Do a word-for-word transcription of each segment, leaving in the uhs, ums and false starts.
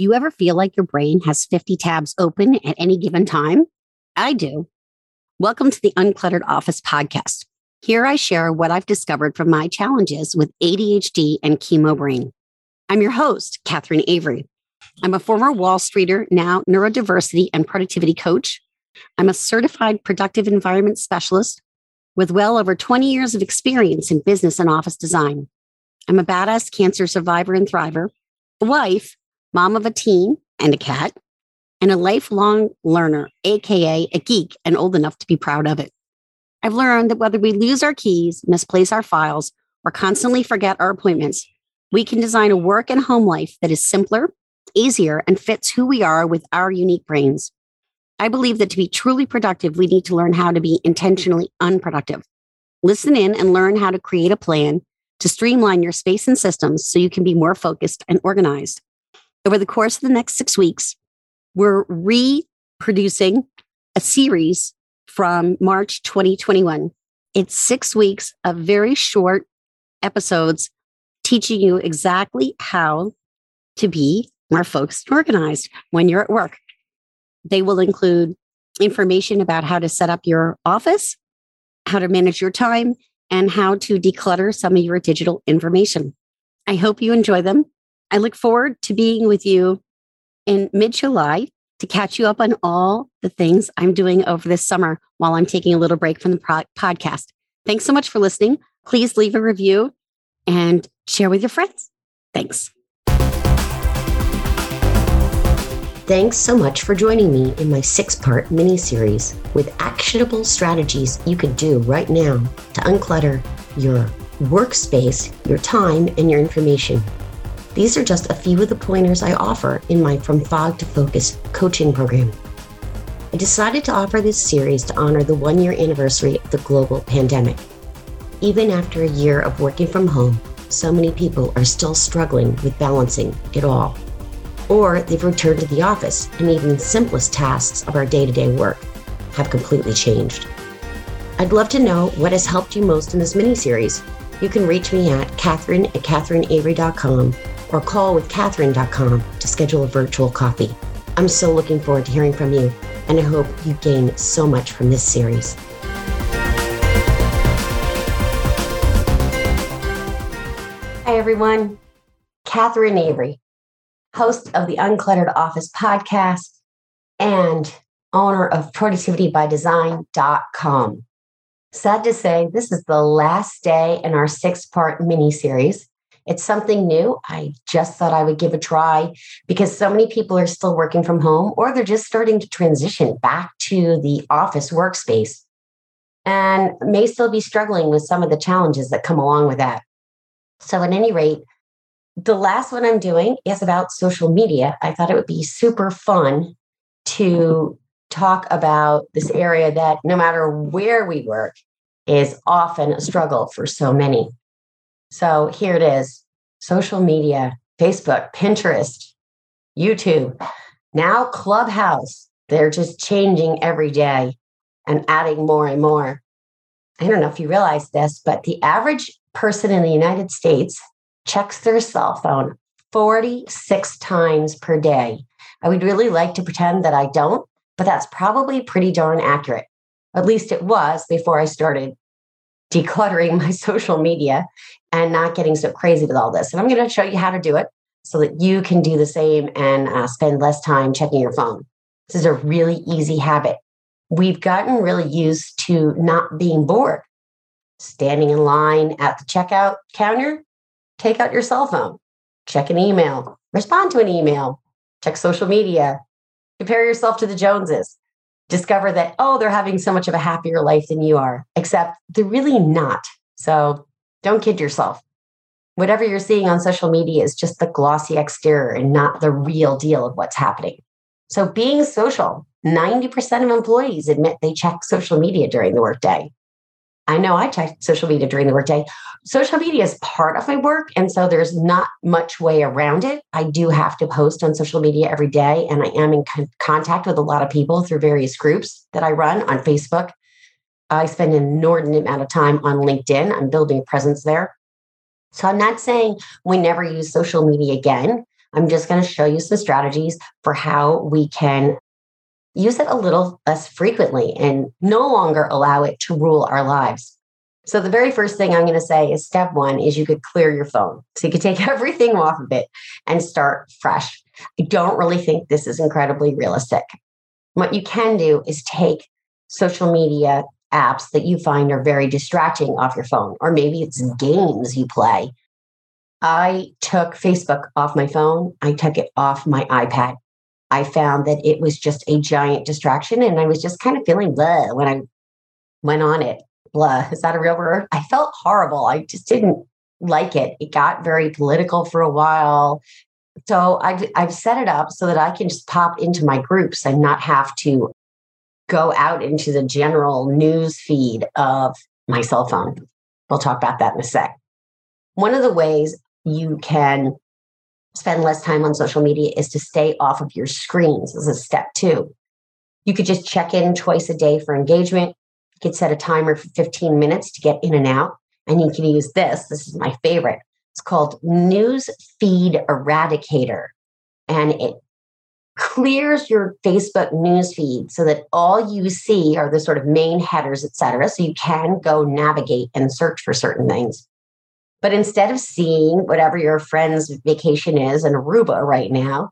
Do you ever feel like your brain has fifty tabs open at any given time? I do. Welcome to the Uncluttered Office podcast. Here I share what I've discovered from my challenges with A D H D and chemo brain. I'm your host, Katherine Avery. I'm a former Wall Streeter, now neurodiversity and productivity coach. I'm a certified productive environment specialist with well over twenty years of experience in business and office design. I'm a badass cancer survivor and thriver, a wife, mom of a teen and a cat, and a lifelong learner, A K A a geek and old enough to be proud of it. I've learned that whether we lose our keys, misplace our files, or constantly forget our appointments, we can design a work and home life that is simpler, easier, and fits who we are with our unique brains. I believe that to be truly productive, we need to learn how to be intentionally unproductive. Listen in and learn how to create a plan to streamline your space and systems so you can be more focused and organized. Over the course of the next six weeks, we're reproducing a series from March twenty twenty-one. It's six weeks of very short episodes teaching you exactly how to be more focused and organized when you're at work. They will include information about how to set up your office, how to manage your time, and how to declutter some of your digital information. I hope you enjoy them. I look forward to being with you in mid-July to catch you up on all the things I'm doing over this summer while I'm taking a little break from the pro- podcast. Thanks so much for listening. Please leave a review and share with your friends. Thanks. Thanks so much for joining me in my six-part mini-series with actionable strategies you could do right now to unclutter your workspace, your time, and your information. These are just a few of the pointers I offer in my From Fog to Focus coaching program. I decided to offer this series to honor the one-year anniversary of the global pandemic. Even after a year of working from home, so many people are still struggling with balancing it all. Or they've returned to the office, and even the simplest tasks of our day-to-day work have completely changed. I'd love to know what has helped you most in this mini-series. You can reach me at Katherine at Katherine Avery dot com or call with Katherine dot com to schedule a virtual coffee. I'm so looking forward to hearing from you, and I hope you gain so much from this series. Hi, everyone. Katherine Avery, host of the Uncluttered Office podcast and owner of productivity by design dot com. Sad to say, this is the last day in our six-part mini-series. It's something new. I just thought I would give a try because so many people are still working from home or they're just starting to transition back to the office workspace and may still be struggling with some of the challenges that come along with that. So at any rate, the last one I'm doing is about social media. I thought it would be super fun to talk about this area that no matter where we work is often a struggle for so many. So here it is. Social media, Facebook, Pinterest, YouTube, now Clubhouse. They're just changing every day and adding more and more. I don't know if you realize this, but the average person in the United States checks their cell phone forty-six times per day. I would really like to pretend that I don't, but that's probably pretty darn accurate. At least it was before I started decluttering my social media and not getting so crazy with all this. And I'm going to show you how to do it so that you can do the same and uh, spend less time checking your phone. This is a really easy habit. We've gotten really used to not being bored. Standing in line at the checkout counter, take out your cell phone, check an email, respond to an email, check social media, compare yourself to the Joneses. Discover that, oh, they're having so much of a happier life than you are, except they're really not. So don't kid yourself. Whatever you're seeing on social media is just the glossy exterior and not the real deal of what's happening. So being social, ninety percent of employees admit they check social media during the workday. I know I check social media during the workday. Social media is part of my work, and so there's not much way around it. I do have to post on social media every day, and I am in con- contact with a lot of people through various groups that I run on Facebook. I spend an inordinate amount of time on LinkedIn. I'm building a presence there. So I'm not saying we never use social media again. I'm just going to show you some strategies for how we can use it a little less frequently and no longer allow it to rule our lives. So the very first thing I'm going to say is step one is you could clear your phone. So you could take everything off of it and start fresh. I don't really think this is incredibly realistic. What you can do is take social media apps that you find are very distracting off your phone, or maybe it's games you play. I took Facebook off my phone. I took it off my iPad. I found that it was just a giant distraction, and I was just kind of feeling blah when I went on it. Blah, is that a real word? I felt horrible. I just didn't like it. It got very political for a while. So I've, I've set it up so that I can just pop into my groups and not have to go out into the general news feed of my cell phone. We'll talk about that in a sec. One of the ways you can spend less time on social media is to stay off of your screens. This is step two. You could just check in twice a day for engagement. You could set a timer for fifteen minutes to get in and out. And you can use this. This is my favorite. It's called News Feed Eradicator. And it clears your Facebook news feed so that all you see are the sort of main headers, et cetera. So you can go navigate and search for certain things. But instead of seeing whatever your friend's vacation is in Aruba right now,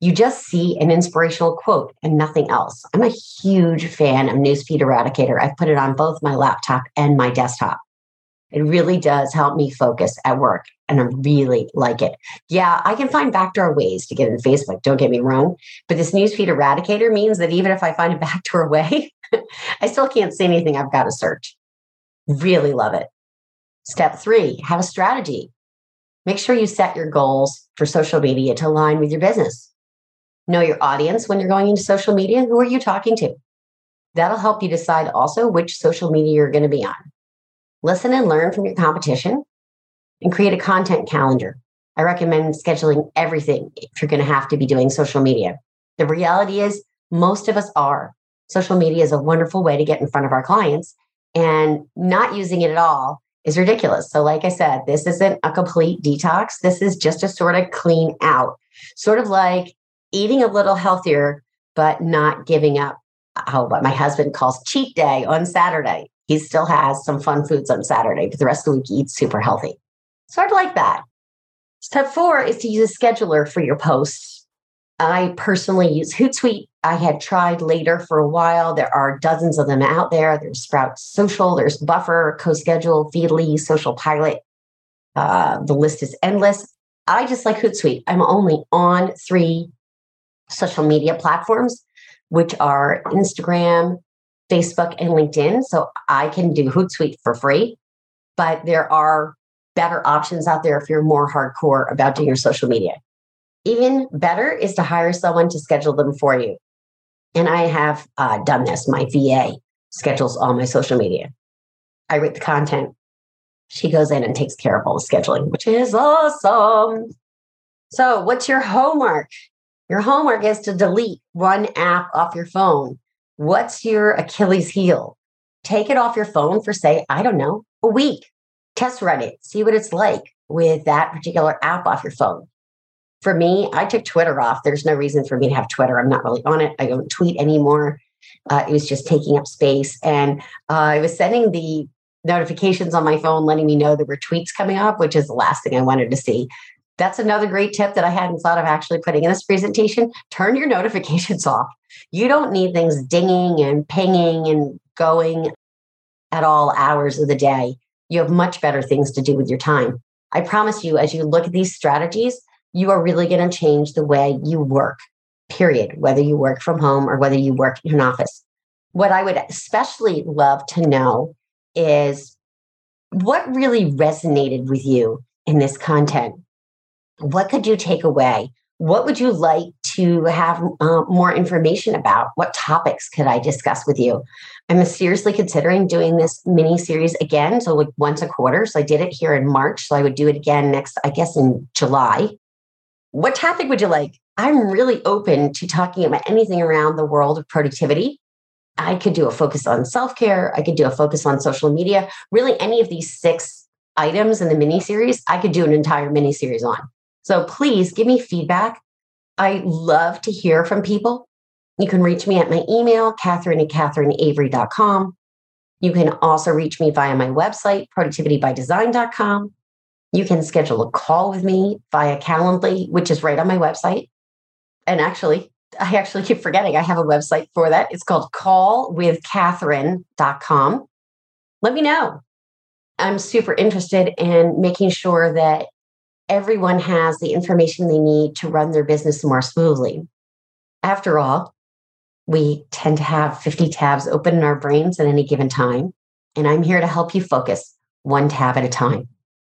you just see an inspirational quote and nothing else. I'm a huge fan of News Feed Eradicator. I've put it on both my laptop and my desktop. It really does help me focus at work, and I really like it. Yeah, I can find backdoor ways to get into Facebook, don't get me wrong, but this News Feed Eradicator means that even if I find a backdoor way, I still can't see anything I've got to search. Really love it. Step three, have a strategy. Make sure you set your goals for social media to align with your business. Know your audience when you're going into social media. Who are you talking to? That'll help you decide also which social media you're going to be on. Listen and learn from your competition and create a content calendar. I recommend scheduling everything if you're going to have to be doing social media. The reality is most of us are. Social media is a wonderful way to get in front of our clients, and not using it at all is ridiculous. So like I said, this isn't a complete detox. This is just a sort of clean out, sort of like eating a little healthier, but not giving up. Oh, what my husband calls cheat day on Saturday. He still has some fun foods on Saturday, but the rest of the week he eats super healthy. Sort of like that. Step four is to use a scheduler for your posts. I personally use Hootsuite. I had tried Later for a while. There are dozens of them out there. There's Sprout Social, there's Buffer, CoSchedule, Feedly, Social Pilot. Uh, the list is endless. I just like Hootsuite. I'm only on three social media platforms, which are Instagram, Facebook, and LinkedIn. So I can do Hootsuite for free, but there are better options out there if you're more hardcore about doing your social media. Even better is to hire someone to schedule them for you. And I have uh, done this. My V A schedules all my social media. I write the content. She goes in and takes care of all the scheduling, which is awesome. So what's your homework? Your homework is to delete one app off your phone. What's your Achilles heel? Take it off your phone for, say, I don't know, a week. Test run it. See what it's like with that particular app off your phone. For me, I took Twitter off. There's no reason for me to have Twitter. I'm not really on it. I don't tweet anymore. Uh, it was just taking up space. And uh, I was sending the notifications on my phone, letting me know there were tweets coming up, which is the last thing I wanted to see. That's another great tip that I hadn't thought of actually putting in this presentation. Turn your notifications off. You don't need things dinging and pinging and going at all hours of the day. You have much better things to do with your time. I promise you, as you look at these strategies, you are really going to change the way you work, period, whether you work from home or whether you work in an office. What I would especially love to know is what really resonated with you in this content? What could you take away? What would you like to have uh, more information about? What topics could I discuss with you? I'm seriously considering doing this mini series again, so like once a quarter. So I did it here in March, so I would do it again next, I guess, in July. What topic would you like? I'm really open to talking about anything around the world of productivity. I could do a focus on self-care. I could do a focus on social media. Really, any of these six items in the miniseries, I could do an entire miniseries on. So please give me feedback. I love to hear from people. You can reach me at my email, Katherine at Katherine Avery dot com. You can also reach me via my website, productivity by design dot com. You can schedule a call with me via Calendly, which is right on my website. And actually, I actually keep forgetting I have a website for that. It's called call with katherine dot com. Let me know. I'm super interested in making sure that everyone has the information they need to run their business more smoothly. After all, we tend to have fifty tabs open in our brains at any given time, and I'm here to help you focus one tab at a time.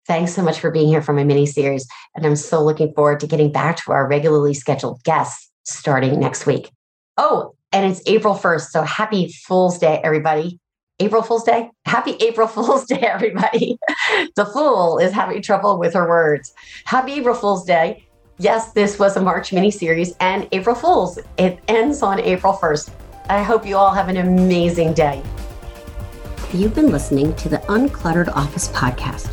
Thanks so much for being here for my mini-series, and I'm so looking forward to getting back to our regularly scheduled guests starting next week. Oh, and it's April first, so happy Fool's Day, everybody. April Fool's Day? Happy April Fool's Day, everybody. The fool is having trouble with her words. Happy April Fool's Day. Yes, this was a March mini-series and April Fool's. It ends on April first. I hope you all have an amazing day. You've been listening to the Uncluttered Office Podcast,